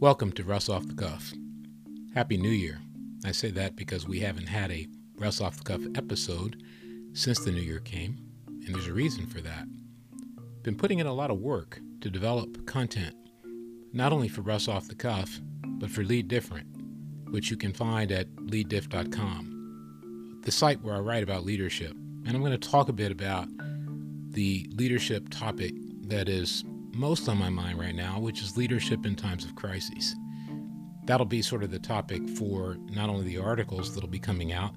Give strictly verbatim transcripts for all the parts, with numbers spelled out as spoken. Welcome to Russ Off the Cuff. Happy New Year. I say that because we haven't had a Russ Off the Cuff episode since the new year came, and there's a reason for that. Been putting in a lot of work to develop content, not only for Russ Off the Cuff, but for Lead Different, which you can find at lead diff dot com, the site where I write about leadership. And I'm going to talk a bit about the leadership topic that is most on my mind right now, which is leadership in times of crises. That'll be sort of the topic for not only the articles that'll be coming out.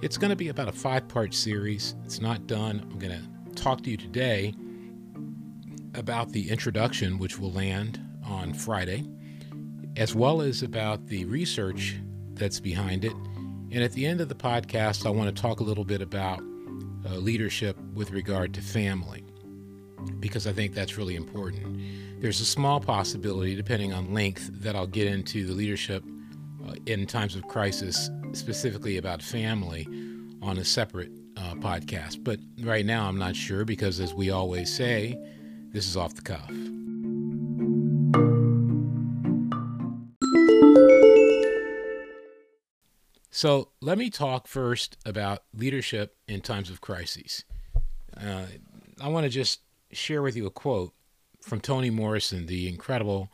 It's going to be about a five-part series. It's not done. I'm going to talk to you today about the introduction, which will land on Friday, as well as about the research that's behind it. And at the end of the podcast, I want to talk a little bit about uh, leadership with regard to family, because I think that's really important. There's a small possibility, depending on length, that I'll get into the leadership uh, in times of crisis, specifically about family, on a separate uh, podcast. But right now, I'm not sure because, as we always say, this is off the cuff. So let me talk first about leadership in times of crises. Uh, I want to just share with you a quote from Toni Morrison, the incredible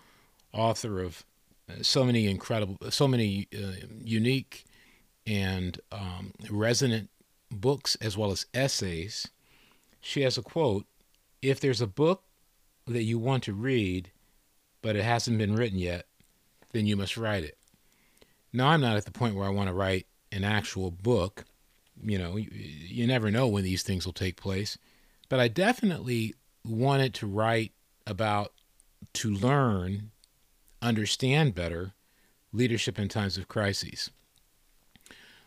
author of so many incredible, so many uh, unique and um, resonant books as well as essays. She has a quote: "If there's a book that you want to read, but it hasn't been written yet, then you must write it." Now, I'm not at the point where I want to write an actual book. You know, you, you never know when these things will take place, but I definitely wanted to write about, to learn, understand better, leadership in times of crises.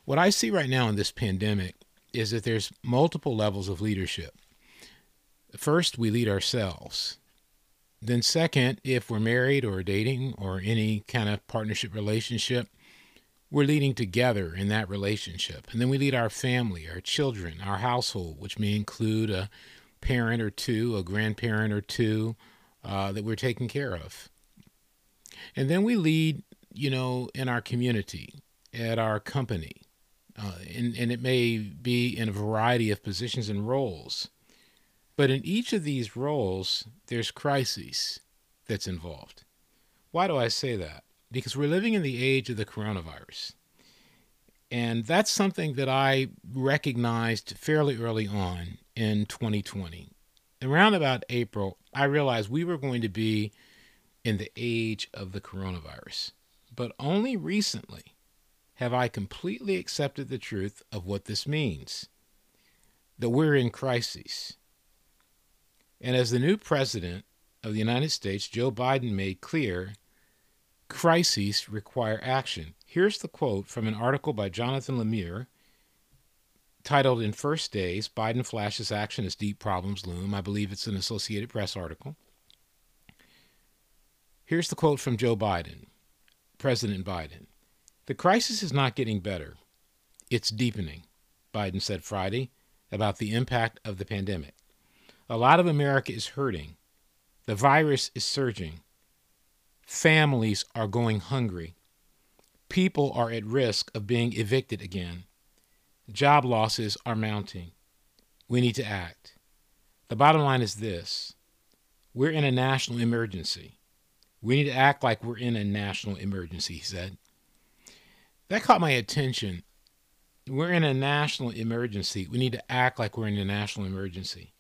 What I see right now in this pandemic is that there's multiple levels of leadership. First, we lead ourselves. Then second, if we're married or dating or any kind of partnership relationship, we're leading together in that relationship. And then we lead our family, our children, our household, which may include a parent or two, a grandparent or two uh, that we're taking care of. And then we lead, you know, in our community, at our company, uh, and, and it may be in a variety of positions and roles. But in each of these roles, there's crises that's involved. Why do I say that? Because we're living in the age of the coronavirus. And that's something that I recognized fairly early on in twenty twenty. Around about April, I realized we were going to be in the age of the coronavirus. But only recently have I completely accepted the truth of what this means, that we're in crises. And as the new president of the United States, Joe Biden, made clear, crises require action. Here's the quote from an article by Jonathan Lemire titled "In First Days, Biden Flashes Action as Deep Problems Loom." I believe it's an Associated Press article. Here's the quote from Joe Biden, President Biden. "The crisis is not getting better. It's deepening," Biden said Friday about the impact of the pandemic. "A lot of America is hurting. The virus is surging. Families are going hungry. People are at risk of being evicted again. Job losses are mounting. We need to act. The bottom line is this: we're in a national emergency. We need to act like we're in a national emergency," he said. That caught my attention. We're in a national emergency. We need to act like we're in a national emergency.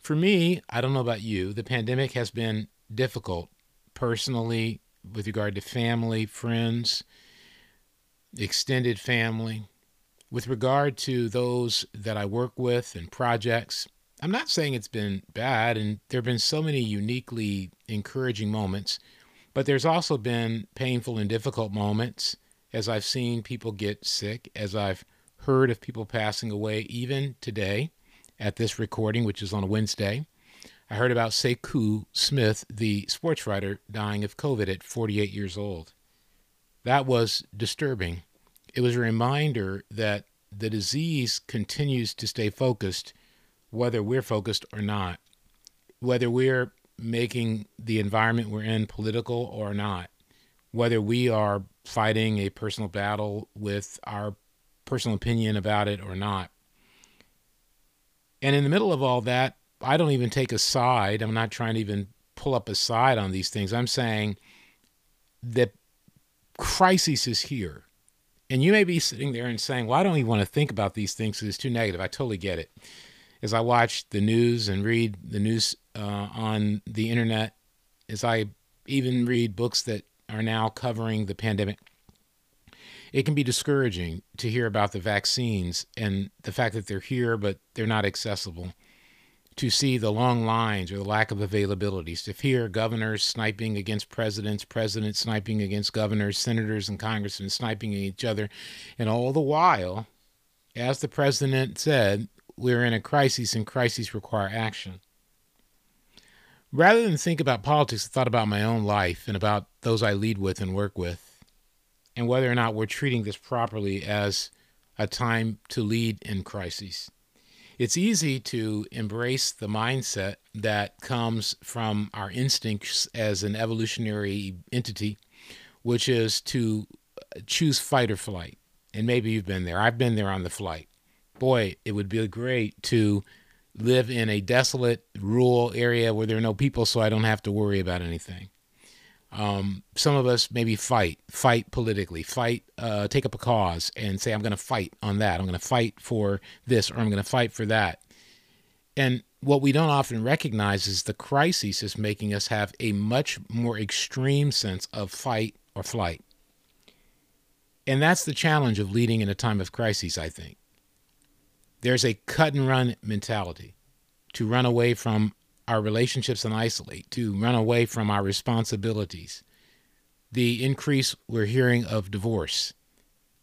For me, I don't know about you, the pandemic has been difficult personally with regard to family, friends, extended family. With regard to those that I work with and projects, I'm not saying it's been bad, and there have been so many uniquely encouraging moments, but there's also been painful and difficult moments as I've seen people get sick, as I've heard of people passing away. Even today at this recording, which is on a Wednesday, I heard about Sekou Smith, the sports writer, dying of COVID at forty-eight years old. That was disturbing. It was a reminder that the disease continues to stay focused whether we're focused or not, whether we're making the environment we're in political or not, whether we are fighting a personal battle with our personal opinion about it or not. And in the middle of all that, I don't even take a side. I'm not trying to even pull up a side on these things. I'm saying that crisis is here. And you may be sitting there and saying, well, I don't even want to think about these things because it's too negative. I totally get it. As I watch the news and read the news uh, on the internet, as I even read books that are now covering the pandemic, it can be discouraging to hear about the vaccines and the fact that they're here, but they're not accessible, to see the long lines or the lack of availabilities, to hear governors sniping against presidents, presidents sniping against governors, senators and congressmen sniping at each other. And all the while, as the president said, we're in a crisis and crises require action. Rather than think about politics, I thought about my own life and about those I lead with and work with, and whether or not we're treating this properly as a time to lead in crises. It's easy to embrace the mindset that comes from our instincts as an evolutionary entity, which is to choose fight or flight. And maybe you've been there. I've been there on the flight. Boy, it would be great to live in a desolate rural area where there are no people, so I don't have to worry about anything. Um, some of us maybe fight, fight politically, fight, uh, take up a cause and say, I'm going to fight on that. I'm going to fight for this, or I'm going to fight for that. And what we don't often recognize is the crisis is making us have a much more extreme sense of fight or flight. And that's the challenge of leading in a time of crisis, I think. There's a cut and run mentality to run away from our relationships and isolate, to run away from our responsibilities. The increase we're hearing of divorce,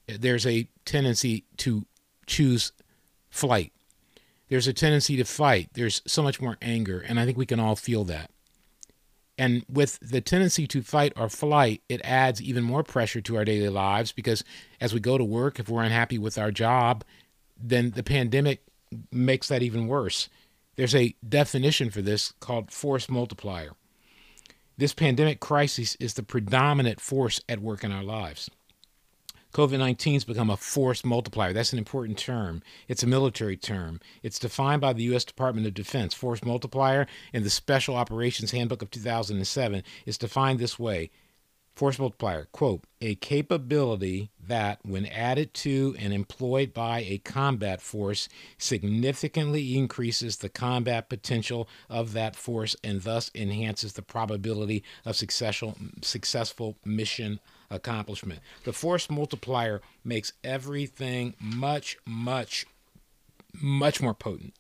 there's a tendency to choose flight. There's a tendency to fight. There's so much more anger, and I think we can all feel that. And with the tendency to fight or flight, it adds even more pressure to our daily lives, because as we go to work, if we're unhappy with our job, then the pandemic makes that even worse. There's a definition for this called force multiplier. This pandemic crisis is the predominant force at work in our lives. COVID nineteen has become a force multiplier. That's an important term. It's a military term. It's defined by the U S Department of Defense. Force multiplier in the Special Operations Handbook of two thousand seven is defined this way. Force multiplier, quote, a capability that, when added to and employed by a combat force, significantly increases the combat potential of that force and thus enhances the probability of successful, successful mission accomplishment. The force multiplier makes everything much, much, much more potent.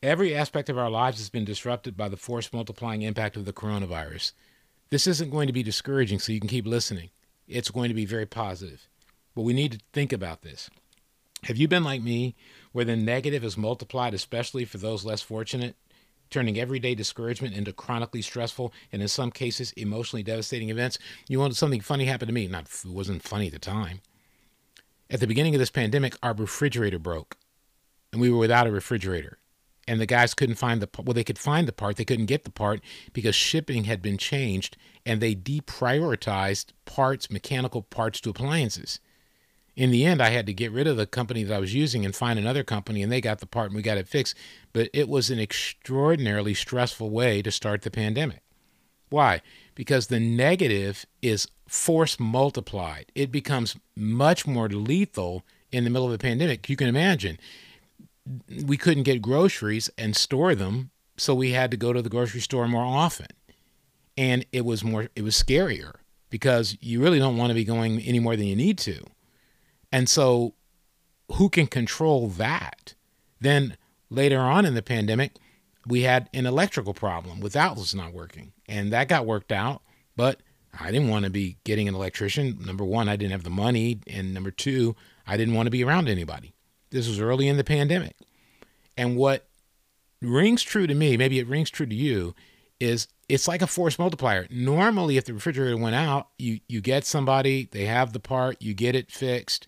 Every aspect of our lives has been disrupted by the force multiplying impact of the coronavirus. This isn't going to be discouraging, so you can keep listening. It's going to be very positive. But we need to think about this. Have you been like me, where the negative is multiplied, especially for those less fortunate, turning everyday discouragement into chronically stressful and, in some cases, emotionally devastating events? You wanted something funny happen to me. Not, it wasn't funny at the time. At the beginning of this pandemic, our refrigerator broke, and we were without a refrigerator. And the guys couldn't find the, well, they could find the part. They couldn't get the part because shipping had been changed and they deprioritized parts, mechanical parts to appliances. In the end, I had to get rid of the company that I was using and find another company, and they got the part and we got it fixed. But it was an extraordinarily stressful way to start the pandemic. Why? Because the negative is force multiplied. It becomes much more lethal in the middle of the pandemic. You can imagine. We couldn't get groceries and store them, so we had to go to the grocery store more often. And it was more, it was scarier, because you really don't want to be going any more than you need to. And so who can control that? Then later on in the pandemic, we had an electrical problem with outlets not working, and that got worked out. But I didn't want to be getting an electrician. Number one, I didn't have the money. And number two, I didn't want to be around anybody. This was early in the pandemic. And what rings true to me, maybe it rings true to you, is it's like a force multiplier. Normally, if the refrigerator went out, you, you get somebody, they have the part, you get it fixed.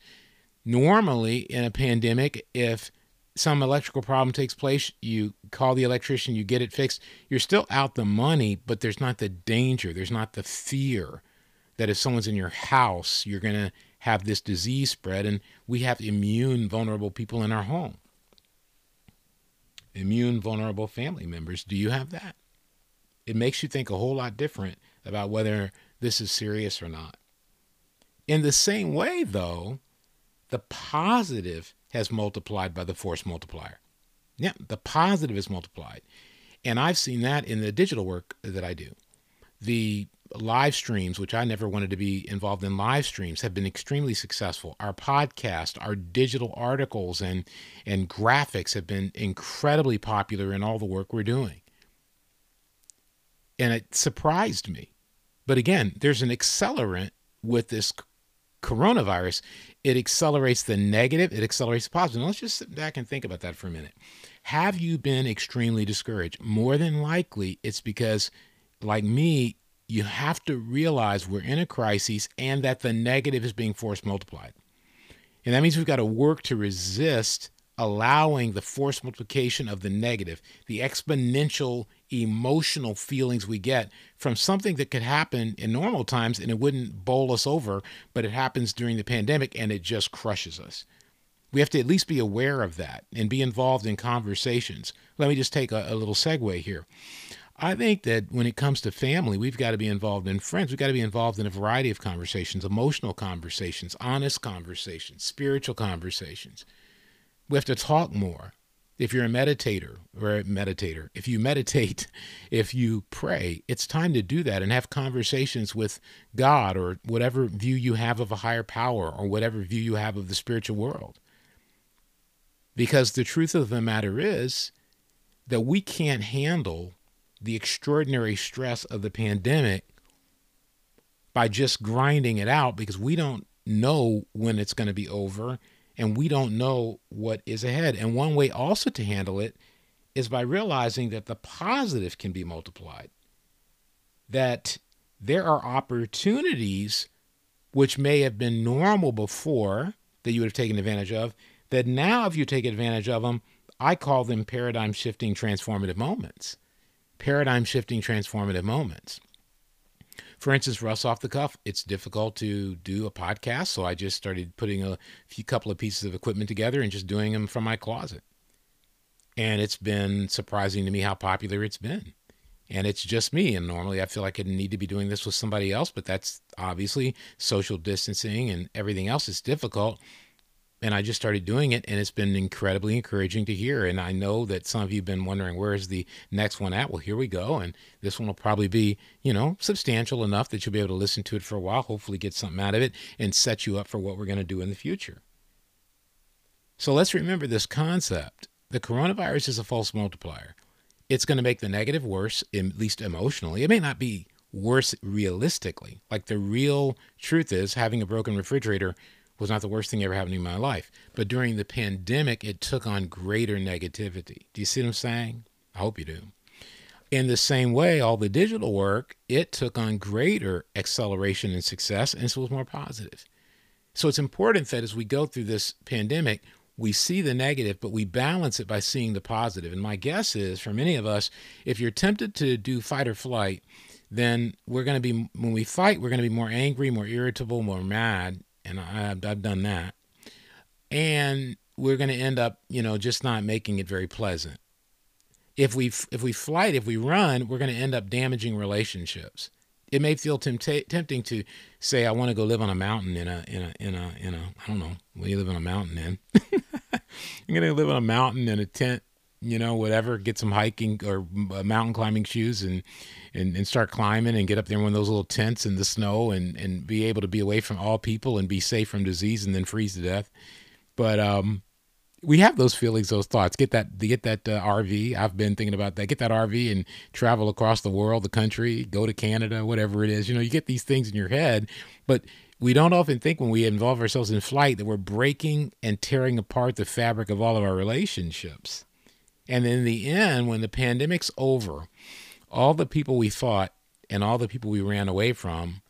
Normally, in a pandemic, if some electrical problem takes place, you call the electrician, you get it fixed, you're still out the money, but there's not the danger, there's not the fear that if someone's in your house, you're going to have this disease spread, and we have immune, vulnerable people in our home. Immune, vulnerable family members. Do you have that? It makes you think a whole lot different about whether this is serious or not. In the same way, though, the positive has multiplied by the force multiplier. Yeah, the positive is multiplied. And I've seen that in the digital work that I do. The live streams, which I never wanted to be involved in live streams, have been extremely successful. Our podcast, our digital articles and, and graphics have been incredibly popular in all the work we're doing. And it surprised me. But again, there's an accelerant with this coronavirus. It accelerates the negative. It accelerates the positive. Now let's just sit back and think about that for a minute. Have you been extremely discouraged? More than likely, it's because, like me, you have to realize we're in a crisis and that the negative is being force multiplied. And that means we've got to work to resist allowing the force multiplication of the negative, the exponential emotional feelings we get from something that could happen in normal times and it wouldn't bowl us over, but it happens during the pandemic and it just crushes us. We have to at least be aware of that and be involved in conversations. Let me just take a, a little segue here. I think that when it comes to family, we've got to be involved in friends. We've got to be involved in a variety of conversations, emotional conversations, honest conversations, spiritual conversations. We have to talk more. If you're a meditator or a meditator, if you meditate, if you pray, it's time to do that and have conversations with God or whatever view you have of a higher power or whatever view you have of the spiritual world. Because the truth of the matter is that we can't handle the extraordinary stress of the pandemic by just grinding it out, because we don't know when it's going to be over and we don't know what is ahead. And one way also to handle it is by realizing that the positive can be multiplied, that there are opportunities which may have been normal before that you would have taken advantage of, that now if you take advantage of them, I call them paradigm shifting transformative moments. Paradigm shifting transformative moments. For instance, Russ Off the Cuff, it's difficult to do a podcast, so I just started putting a few couple of pieces of equipment together and just doing them from my closet. And it's been surprising to me how popular it's been. And it's just me, and normally I feel like I need to be doing this with somebody else, but that's obviously social distancing and everything else is difficult. And I just started doing it, and it's been incredibly encouraging to hear. And I know that some of you have been wondering, where is the next one at? Well, here we go. And this one will probably be, you know, substantial enough that you'll be able to listen to it for a while, hopefully get something out of it, and set you up for what we're going to do in the future. So let's remember this concept. The coronavirus is a false multiplier. It's going to make the negative worse, at least emotionally. It may not be worse realistically. Like, the real truth is having a broken refrigerator was not the worst thing ever happening in my life. But during the pandemic, it took on greater negativity. Do you see what I'm saying? I hope you do. In the same way, all the digital work, it took on greater acceleration and success, and so it was more positive. So it's important that as we go through this pandemic, we see the negative, but we balance it by seeing the positive. And my guess is, for many of us, if you're tempted to do fight or flight, then we're going to be, when we fight, we're going to be more angry, more irritable, more mad, and I've, I've done that, and we're going to end up, you know, just not making it very pleasant. If we if we flight, if we run, we're going to end up damaging relationships. It may feel tempt- tempting to say, "I want to go live on a mountain in a in a in a in a I don't know what do you live on a mountain in? I'm going to live on a mountain in a tent, you know, whatever. Get some hiking or mountain climbing shoes and, and, and start climbing and get up there in one of those little tents in the snow and, and be able to be away from all people and be safe from disease and then freeze to death." But um, we have those feelings, those thoughts. Get that, get that uh, R V. I've been thinking about that. Get that R V and travel across the world, the country, go to Canada, whatever it is. You know, you get these things in your head, but we don't often think when we involve ourselves in flight that we're breaking and tearing apart the fabric of all of our relationships. And in the end, when the pandemic's over, all the people we fought and all the people we ran away from,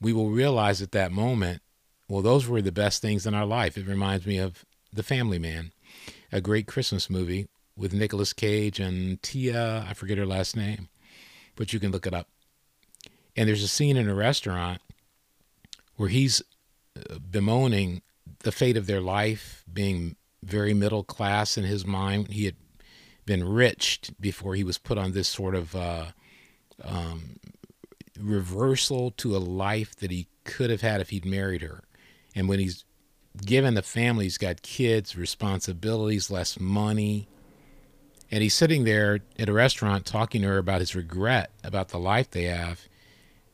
we will realize at that moment, well, those were the best things in our life. It reminds me of The Family Man. a great Christmas movie with Nicolas Cage and Tia, I forget her last name, but you can look it up. And there's a scene in a restaurant where he's bemoaning the fate of their life, being very middle class in his mind. He had been rich before he was put on this sort of uh, um, reversal to a life that he could have had if he'd married her. And when he's given the family, he's got kids, responsibilities, less money. And he's sitting there at a restaurant talking to her about his regret about the life they have.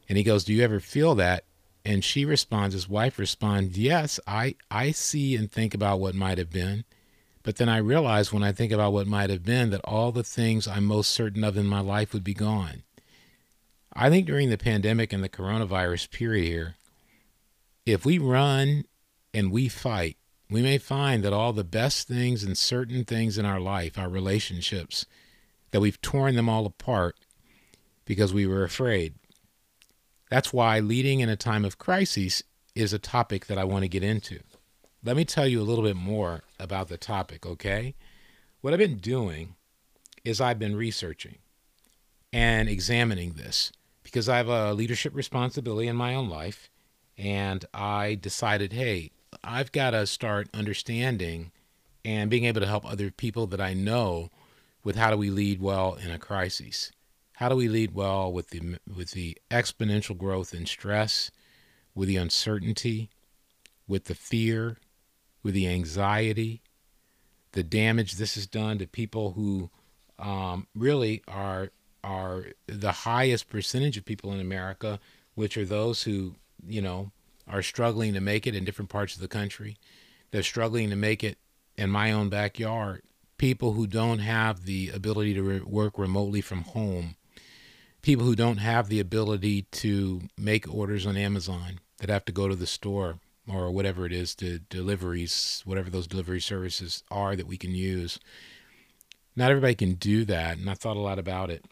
And he goes, "Do you ever feel that?" And she responds, his wife responds, "Yes, I, I see and think about what might have been. But then I realize when I think about what might have been that all the things I'm most certain of in my life would be gone." I think during the pandemic and the coronavirus period here, if we run and we fight, we may find that all the best things and certain things in our life, our relationships, that we've torn them all apart because we were afraid. That's why leading in a time of crisis is a topic that I want to get into. Let me tell you a little bit more about the topic, okay? What I've been doing is I've been researching and examining this because I have a leadership responsibility in my own life, and I decided, hey, I've got to start understanding and being able to help other people that I know with how do we lead well in a crisis. How do we lead well with the with the exponential growth in stress, with the uncertainty, with the fear, with the anxiety, the damage this has done to people who um, really are are the highest percentage of people in America, which are those who, you know, are struggling to make it in different parts of the country. They're struggling to make it in my own backyard. People who don't have the ability to re- work remotely from home. People who don't have the ability to make orders on Amazon, that have to go to the store or whatever it is, to deliveries, whatever those delivery services are that we can use. Not everybody can do that, and I thought a lot about it.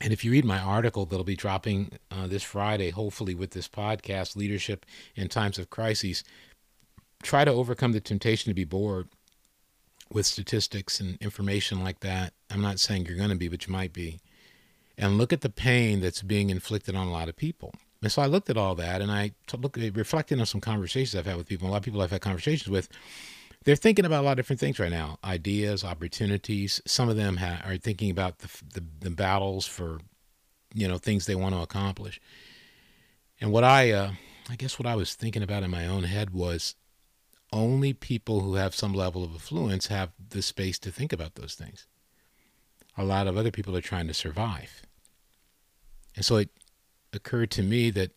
And if you read my article that'll be dropping uh, this Friday, hopefully with this podcast, Leadership in Times of Crises, try to overcome the temptation to be bored with statistics and information like that. I'm not saying you're going to be, but you might be. And look at the pain that's being inflicted on a lot of people. And so I looked at all that, and I looked, reflected on some conversations I've had with people. A lot of people I've had conversations with, they're thinking about a lot of different things right now, ideas, opportunities. Some of them ha- are thinking about the, the, the battles for, you know, things they want to accomplish. And what I, uh, I guess what I was thinking about in my own head was, only people who have some level of affluence have the space to think about those things. A lot of other people are trying to survive. And so it occurred to me that,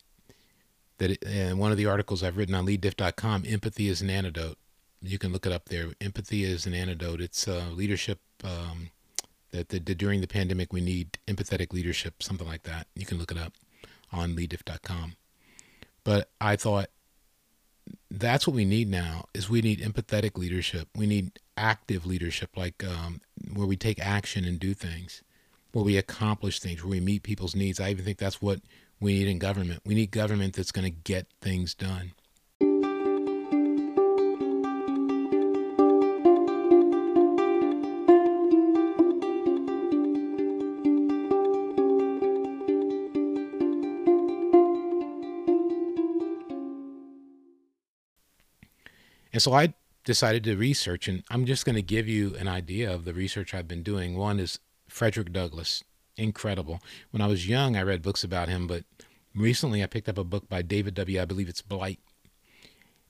that it, and one of the articles I've written on lead diff dot com, empathy is an antidote. You can look it up there. Empathy is an antidote. It's uh, leadership um, that the, the, during the pandemic, we need empathetic leadership, something like that. You can look it up on lead diff dot com. But I thought, that's what we need now, is we need empathetic leadership. We need active leadership, like um, where we take action and do things, where we accomplish things, where we meet people's needs. I even think that's what we need in government. We need government that's going to get things done. And so I decided to research, and I'm just going to give you an idea of the research I've been doing. One is Frederick Douglass. Incredible. When I was young, I read books about him, but recently I picked up a book by David W. I believe it's Blight,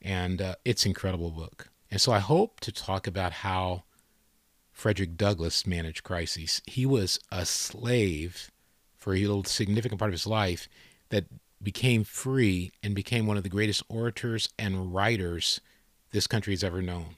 and uh, it's an incredible book. And so I hope to talk about how Frederick Douglass managed crises. He was a slave for a little significant part of his life that became free and became one of the greatest orators and writers this country has ever known.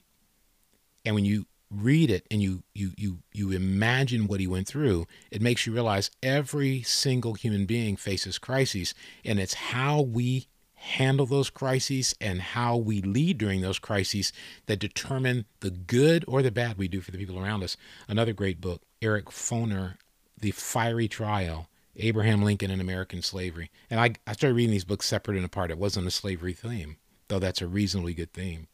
And when you read it and you you you you imagine what he went through, it makes you realize every single human being faces crises, and it's how we handle those crises and how we lead during those crises that determine the good or the bad we do for the people around us. Another great book, Eric Foner, The Fiery Trial, Abraham Lincoln and American Slavery. And I, I started reading these books separate and apart. It wasn't a slavery theme, though that's a reasonably good theme.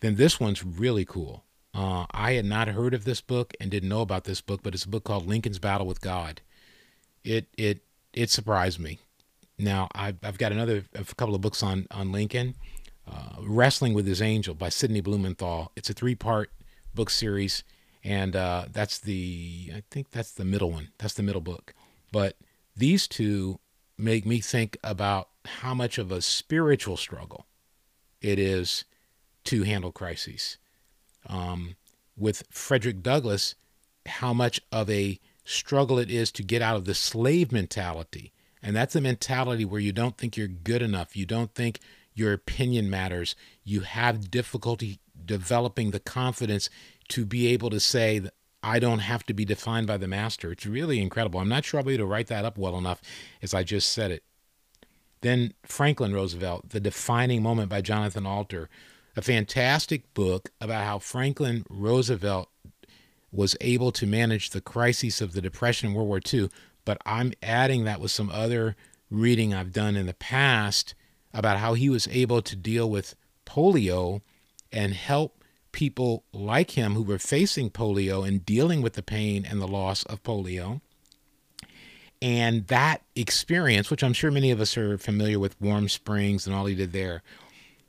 Then this one's really cool. Uh, I had not heard of this book and didn't know about this book, but it's a book called Lincoln's Battle with God. It it it surprised me. Now, I've, I've got another a couple of books on, on Lincoln. Uh, Wrestling with His Angel by Sidney Blumenthal. It's a three-part book series, and uh, that's the, I think that's the middle one. That's the middle book. But these two make me think about how much of a spiritual struggle it is to handle crises. Um, with Frederick Douglass, how much of a struggle it is to get out of the slave mentality. And that's a mentality where you don't think you're good enough. You don't think your opinion matters. You have difficulty developing the confidence to be able to say, I don't have to be defined by the master. It's really incredible. I'm not sure I'll be able to write that up well enough as I just said it. Then Franklin Roosevelt, The Defining Moment by Jonathan Alter. A fantastic book about how Franklin Roosevelt was able to manage the crises of the Depression and World War Two, but I'm adding that with some other reading I've done in the past about how he was able to deal with polio and help people like him who were facing polio and dealing with the pain and the loss of polio. And that experience, which I'm sure many of us are familiar with, Warm Springs and all he did there,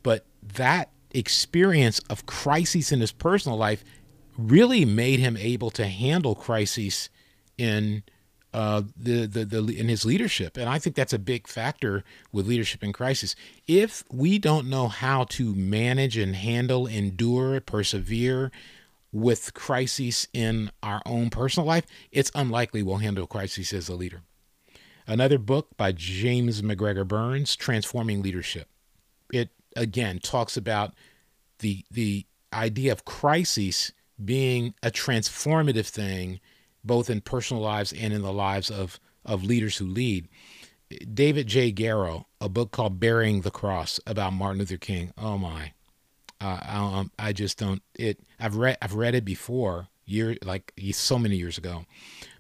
but that experience of crises in his personal life really made him able to handle crises in uh, the, the, the in his leadership. And I think that's a big factor with leadership in crisis. If we don't know how to manage and handle, endure, persevere with crises in our own personal life, it's unlikely we'll handle crises as a leader. Another book by James McGregor Burns, Transforming Leadership. It again talks about the the idea of crises being a transformative thing, both in personal lives and in the lives of of leaders who lead. David J. Garrow, a book called Bearing the Cross about Martin Luther King. Oh my, uh, I, um, I just don't. It I've read I've read it before year like so many years ago,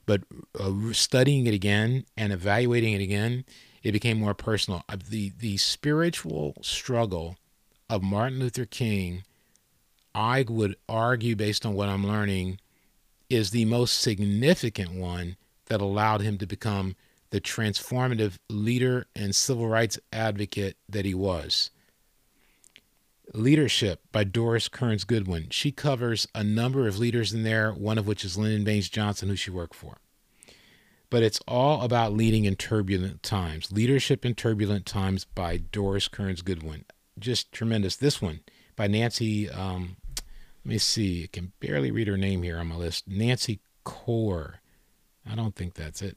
but uh, studying it again and evaluating it again, it became more personal. The, the spiritual struggle of Martin Luther King, I would argue, based on what I'm learning, is the most significant one that allowed him to become the transformative leader and civil rights advocate that he was. Leadership by Doris Kearns Goodwin. She covers a number of leaders in there, one of which is Lyndon Baines Johnson, who she worked for. But it's all about leading in turbulent times. Leadership in Turbulent Times by Doris Kearns Goodwin. Just tremendous. This one by Nancy, um, let me see, I can barely read her name here on my list. Nancy Kaur. I don't think that's it.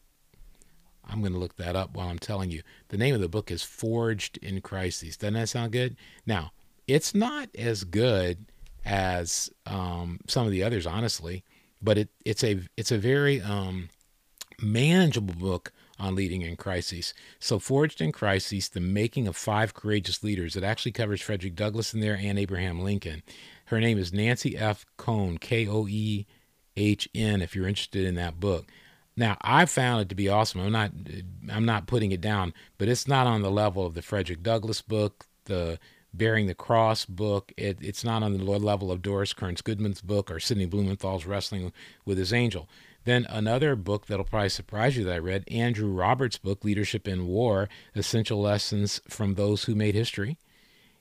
I'm going to look that up while I'm telling you. The name of the book is Forged in Crisis. Doesn't that sound good? Now, it's not as good as um, some of the others, honestly, but it, it's, a, it's a very... Um, manageable book on leading in crises. So Forged in Crises, The Making of Five Courageous Leaders. It actually covers Frederick Douglass in there and Abraham Lincoln. Her name is Nancy F. Cohn, K O E H N, if you're interested in that book. Now, I found it to be awesome. I'm not, I'm not putting it down, but it's not on the level of the Frederick Douglass book, the Bearing the Cross book. It, it's not on the level of Doris Kearns Goodwin's book or Sidney Blumenthal's Wrestling with His Angel. Then another book that'll probably surprise you that I read, Andrew Roberts' book, Leadership in War, Essential Lessons from Those Who Made History.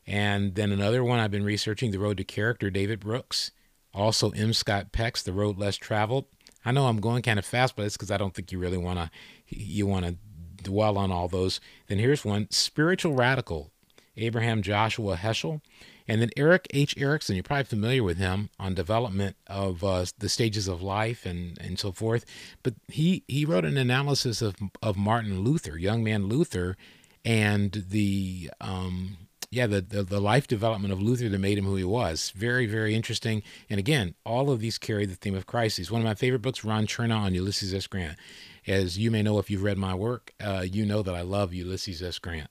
And then another one I've been researching, The Road to Character, David Brooks. Also M. Scott Peck's The Road Less Traveled. I know I'm going kind of fast, but it's because I don't think you really want to you want to dwell on all those. Then here's one, Spiritual Radical, Abraham Joshua Heschel. And then Eric H. Erickson, you're probably familiar with him on development of uh, the stages of life and, and so forth. But he, he wrote an analysis of, of Martin Luther, young man Luther, and the, um, yeah, the, the, the life development of Luther that made him who he was. Very, very interesting. And again, all of these carry the theme of crises. One of my favorite books, Ron Chernow on Ulysses S. Grant. As you may know if you've read my work, uh, you know that I love Ulysses S. Grant.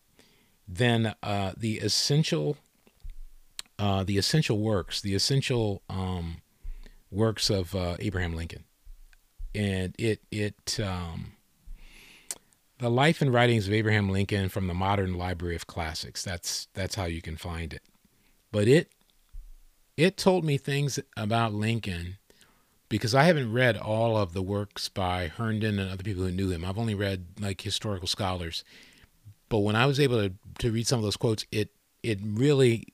Then uh, the essential... Uh, the essential works, the essential um, works of uh, Abraham Lincoln, and it it um, the life and writings of Abraham Lincoln from the Modern Library of Classics. That's that's how you can find it. But it It told me things about Lincoln, because I haven't read all of the works by Herndon and other people who knew him. I've only read, like, historical scholars. But when I was able to, to read some of those quotes, it it really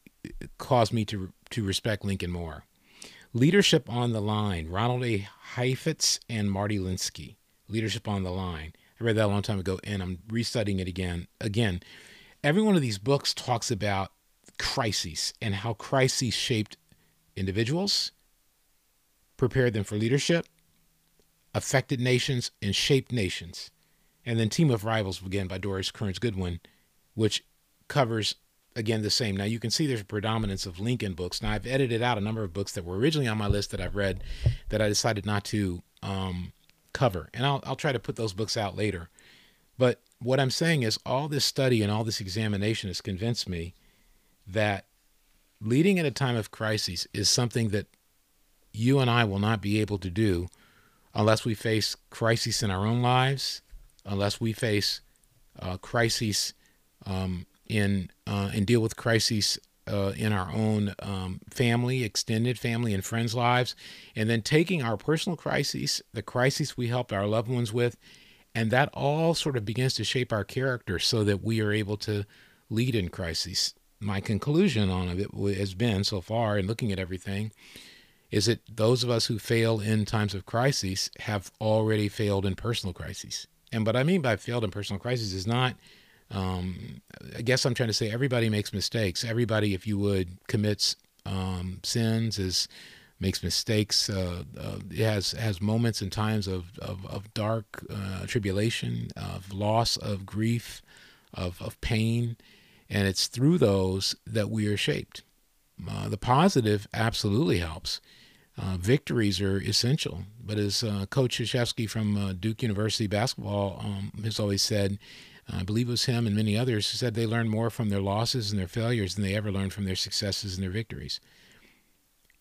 caused me to to respect Lincoln more. Leadership on the Line, Ronald A. Heifetz and Marty Linsky. Leadership on the Line. I read that a long time ago, and I'm restudying it again. Again, every one of these books talks about crises and how crises shaped individuals, prepared them for leadership, affected nations, and shaped nations. And then Team of Rivals, again, by Doris Kearns Goodwin, which covers, again, the same. Now, you can see there's a predominance of Lincoln books. Now, I've edited out a number of books that were originally on my list that I've read that I decided not to um, cover. And I'll, I'll try to put those books out later. But what I'm saying is all this study and all this examination has convinced me that leading at a time of crises is something that you and I will not be able to do unless we face crises in our own lives, unless we face uh, crises um, in uh, and deal with crises uh, in our own um, family, extended family and friends' lives, and then taking our personal crises, the crises we help our loved ones with, and that all sort of begins to shape our character so that we are able to lead in crises. My conclusion on it has been so far in looking at everything is that those of us who fail in times of crises have already failed in personal crises. And what I mean by failed in personal crises is not, um, I guess I'm trying to say everybody makes mistakes. Everybody, if you would, commits um, sins, is makes mistakes, uh, uh, has has moments and times of, of, of dark uh, tribulation, of loss, of grief, of, of pain. And it's through those that we are shaped. Uh, the positive absolutely helps. Uh, victories are essential, but as uh, Coach Krzyzewski from uh, Duke University basketball um, has always said, uh, I believe it was him and many others who said they learn more from their losses and their failures than they ever learned from their successes and their victories.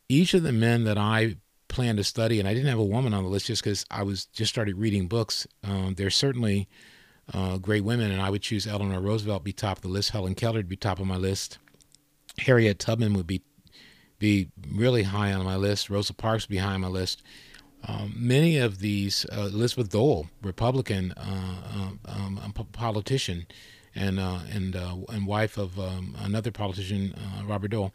Each of the men that I plan to study, and I didn't have a woman on the list just because I was just started reading books. Um, there's certainly uh, great women, and I would choose Eleanor Roosevelt to be top of the list. Helen Keller to be top of my list. Harriet Tubman would be be really high on my list. Rosa Parks would be high on my list. Um, many of these, uh, Elizabeth Dole, Republican uh, um, politician, and uh, and uh, and wife of um, another politician, uh, Robert Dole.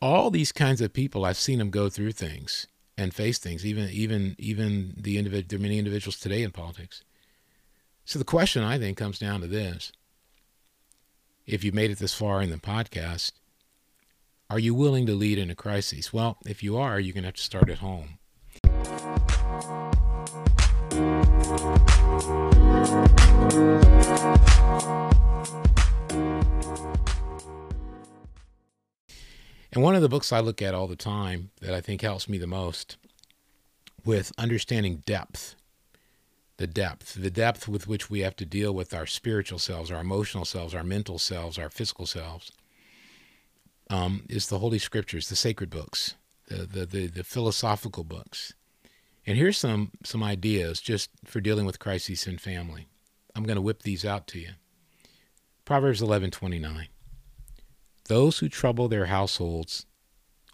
All these kinds of people, I've seen them go through things and face things. Even even even the individ- there are many individuals today in politics. So the question, I think, comes down to this: if you've made it this far in the podcast, are you willing to lead in a crisis? Well, if you are, you're going to have to start at home. And one of the books I look at all the time that I think helps me the most with understanding depth, the depth, the depth with which we have to deal with our spiritual selves, our emotional selves, our mental selves, our physical selves, Um, is the Holy Scriptures, the sacred books, the, the the the philosophical books. And here's some some ideas just for dealing with crises in family. I'm going to whip these out to you. Proverbs eleven twenty-nine. Those who trouble their households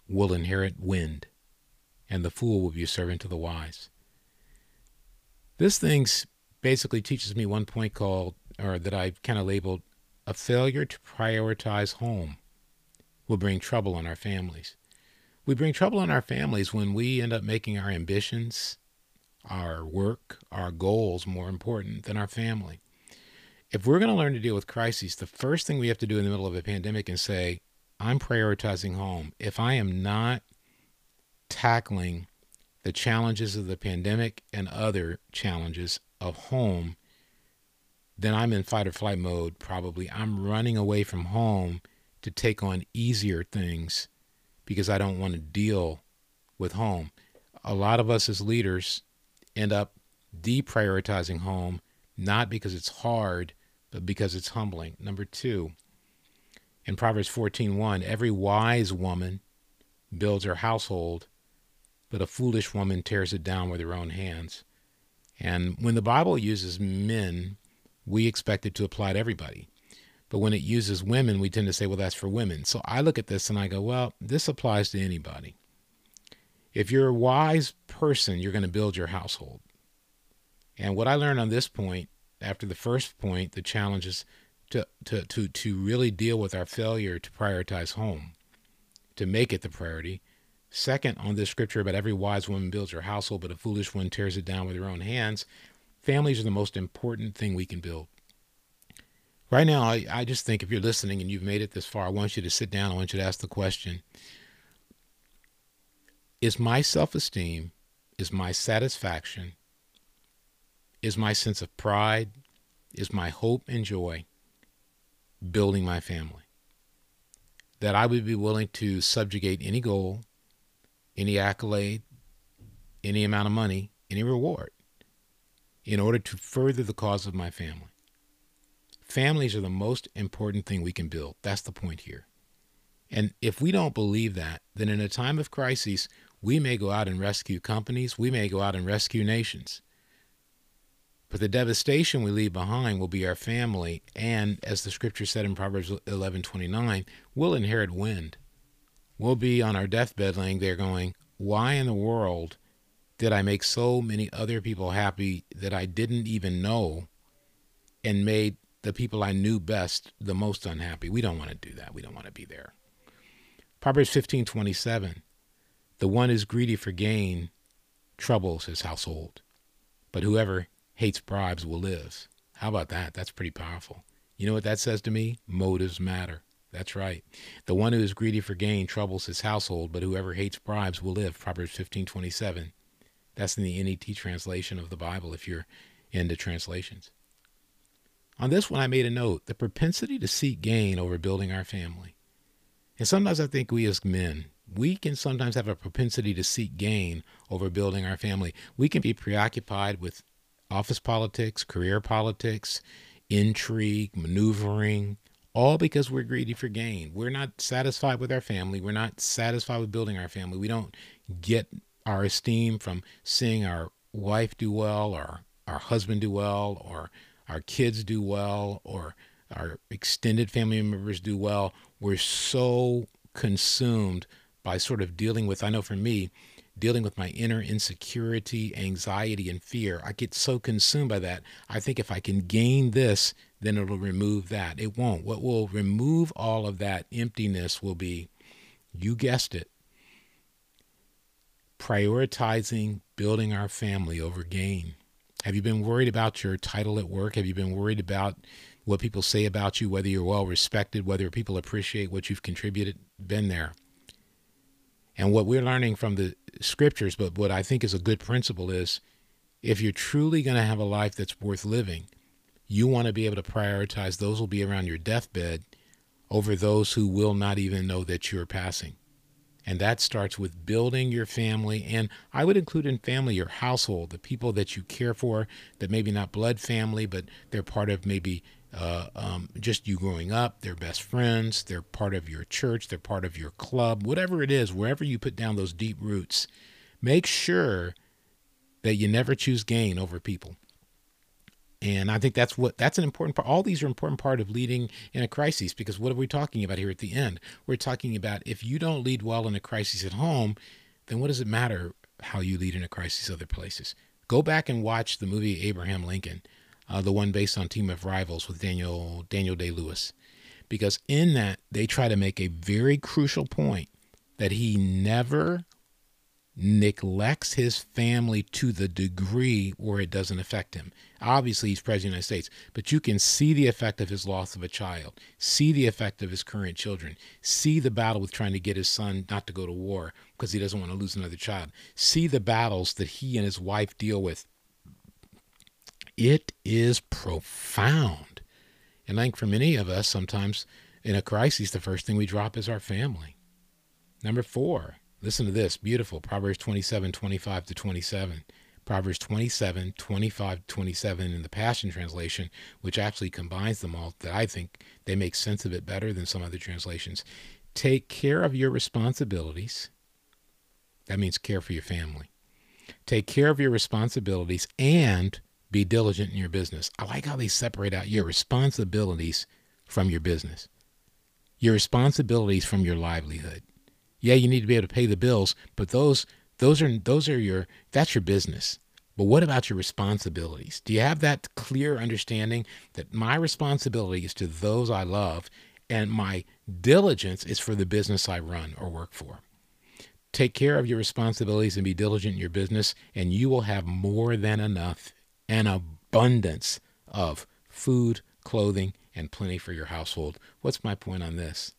will inherit wind, and the fool will be a servant to the wise. This thing basically teaches me one point called, or that I've kind of labeled, a failure to prioritize home will bring trouble on our families. We bring trouble on our families when we end up making our ambitions, our work, our goals more important than our family. If we're going to learn to deal with crises, the first thing we have to do in the middle of a pandemic is say, I'm prioritizing home. If I am not tackling the challenges of the pandemic and other challenges of home, then I'm in fight or flight mode probably. I'm running away from home to take on easier things because I don't want to deal with home. A lot of us as leaders end up deprioritizing home, not because it's hard, but because it's humbling. Number two, in Proverbs fourteen one, every wise woman builds her household, but a foolish woman tears it down with her own hands. And when the Bible uses men, we expect it to apply to everybody. But when it uses women, we tend to say, well, that's for women. So I look at this and I go, well, this applies to anybody. If you're a wise person, you're going to build your household. And what I learned on this point, after the first point, the challenge is to, to, to, to really deal with our failure to prioritize home, to make it the priority. Second, on this scripture about every wise woman builds her household, but a foolish one tears it down with her own hands. Families are the most important thing we can build. Right now, I, I just think if you're listening and you've made it this far, I want you to sit down. I want you to ask the question, is my self-esteem, is my satisfaction, is my sense of pride, is my hope and joy building my family? That I would be willing to subjugate any goal, any accolade, any amount of money, any reward in order to further the cause of my family. Families are the most important thing we can build. That's the point here. And if we don't believe that, then in a time of crisis, we may go out and rescue companies. We may go out and rescue nations. But the devastation we leave behind will be our family. And as the scripture said in Proverbs eleven twenty-nine, we'll inherit wind. We'll be on our deathbed laying there going, why in the world did I make so many other people happy that I didn't even know and made the people I knew best the most unhappy? We don't want to do that. We don't want to be there. Proverbs fifteen twenty-seven, the one who's greedy for gain troubles his household, but whoever hates bribes will live. How about that? That's pretty powerful. You know what that says to me? Motives matter. That's right. The one who is greedy for gain troubles his household, but whoever hates bribes will live. Proverbs fifteen twenty-seven. That's in the N E T translation of the Bible, if you're into translations. On this one, I made a note, the propensity to seek gain over building our family. And sometimes I think we as men, we can sometimes have a propensity to seek gain over building our family. We can be preoccupied with office politics, career politics, intrigue, maneuvering, all because we're greedy for gain. We're not satisfied with our family. We're not satisfied with building our family. We don't get our esteem from seeing our wife do well, or our husband do well, or our kids do well, or our extended family members do well. We're so consumed by sort of dealing with, I know for me, dealing with my inner insecurity, anxiety, and fear. I get so consumed by that. I think if I can gain this, then it'll remove that. It won't. What will remove all of that emptiness will be, you guessed it, prioritizing building our family over gain. Have you been worried about your title at work? Have you been worried about what people say about you, whether you're well respected, whether people appreciate what you've contributed? Been there. And what we're learning from the scriptures, but what I think is a good principle is, if you're truly going to have a life that's worth living, you want to be able to prioritize those who will be around your deathbed over those who will not even know that you're passing. And that starts with building your family. And I would include in family your household, the people that you care for, that maybe not blood family, but they're part of maybe uh, um, just you growing up, they're best friends, they're part of your church, they're part of your club, whatever it is, wherever you put down those deep roots, make sure that you never choose gain over people. And I think that's what that's an important part. All these are important part of leading in a crisis, because what are we talking about here at the end? We're talking about if you don't lead well in a crisis at home, then what does it matter how you lead in a crisis other places? Go back and watch the movie Abraham Lincoln, uh, the one based on Team of Rivals with Daniel, Daniel Day-Lewis, because in that they try to make a very crucial point that he never neglects his family to the degree where it doesn't affect him. Obviously, he's president of the United States, but you can see the effect of his loss of a child, see the effect of his current children, see the battle with trying to get his son not to go to war because he doesn't want to lose another child, see the battles that he and his wife deal with. It is profound. And I think for many of us, sometimes in a crisis, the first thing we drop is our family. Number four. Listen to this, beautiful, Proverbs twenty-seven, twenty-five to twenty-seven. Proverbs twenty-seven, twenty-five to twenty-seven in the Passion Translation, which actually combines them all, that I think they make sense of it better than some other translations. Take care of your responsibilities. That means care for your family. Take care of your responsibilities and be diligent in your business. I like how they separate out your responsibilities from your business, your responsibilities from your livelihood. Yeah, you need to be able to pay the bills, but those those are those are your that's your business. But what about your responsibilities? Do you have that clear understanding that my responsibility is to those I love and my diligence is for the business I run or work for? Take care of your responsibilities and be diligent in your business, and you will have more than enough, an abundance of food, clothing, and plenty for your household. What's my point on this?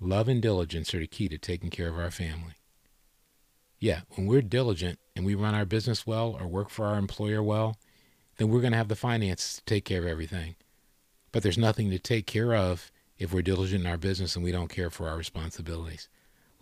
Love and diligence are the key to taking care of our family. Yeah, when we're diligent and we run our business well or work for our employer well, then we're going to have the finances to take care of everything. But there's nothing to take care of if we're diligent in our business and we don't care for our responsibilities.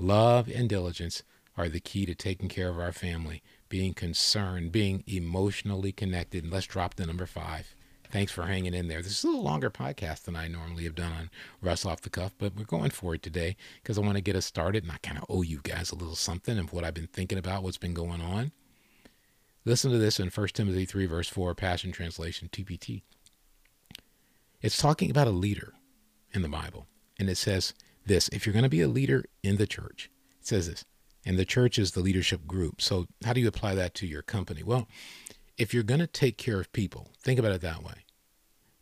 Love and diligence are the key to taking care of our family, being concerned, being emotionally connected. And let's drop the number five. Thanks for hanging in there. This is a little longer podcast than I normally have done on Russ Off the Cuff, but we're going for it today because I want to get us started, and I kind of owe you guys a little something of what I've been thinking about, what's been going on. Listen to this in First Timothy three, verse four, Passion Translation, T P T. It's talking about a leader in the Bible, and it says this. If you're going to be a leader in the church, it says this, and the church is the leadership group. So how do you apply that to your company? Well, if you're going to take care of people, think about it that way.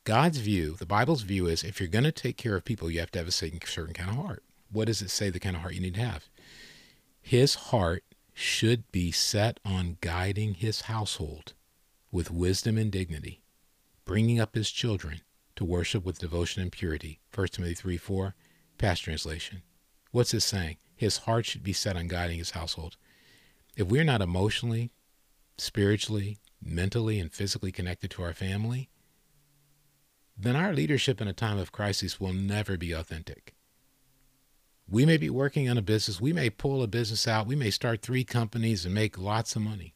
God's view, the Bible's view is if you're going to take care of people, you have to have a certain kind of heart. What does it say the kind of heart you need to have? His heart should be set on guiding his household with wisdom and dignity, bringing up his children to worship with devotion and purity. First Timothy three, four, Passion Translation. What's it saying? His heart should be set on guiding his household. If we're not emotionally, spiritually, mentally, and physically connected to our family, then our leadership in a time of crisis will never be authentic. We may be working on a business. We may pull a business out. We may start three companies and make lots of money.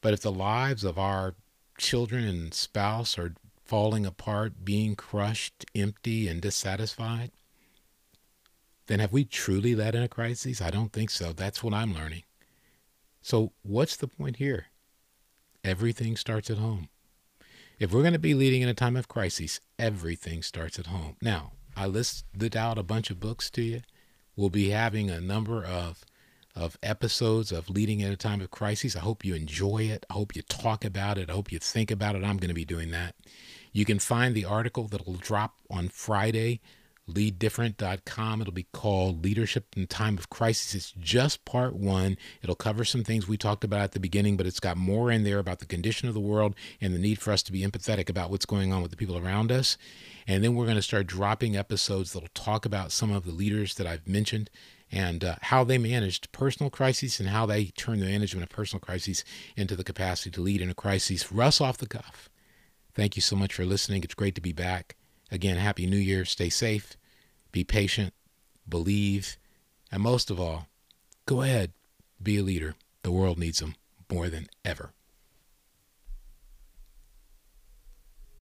But if the lives of our children and spouse are falling apart, being crushed, empty, and dissatisfied, then have we truly led in a crisis? I don't think so. That's what I'm learning. So what's the point here? Everything starts at home. If we're going to be leading in a time of crisis, everything starts at home. Now, I listed out a bunch of books to you. We'll be having a number of, of episodes of leading in a time of crisis. I hope you enjoy it. I hope you talk about it. I hope you think about it. I'm going to be doing that. You can find the article that will drop on Friday, lead different dot com. It'll be called Leadership in Time of Crisis. It's just part one. It'll cover some things we talked about at the beginning, but it's got more in there about the condition of the world and the need for us to be empathetic about what's going on with the people around us. And then we're going to start dropping episodes that'll talk about some of the leaders that I've mentioned and uh, how they managed personal crises and how they turned the management of personal crises into the capacity to lead in a crisis. Russ Off the Cuff. Thank you so much for listening. It's great to be back. Again, Happy New Year. Stay safe, be patient, believe, and most of all, go ahead, be a leader. The world needs them more than ever.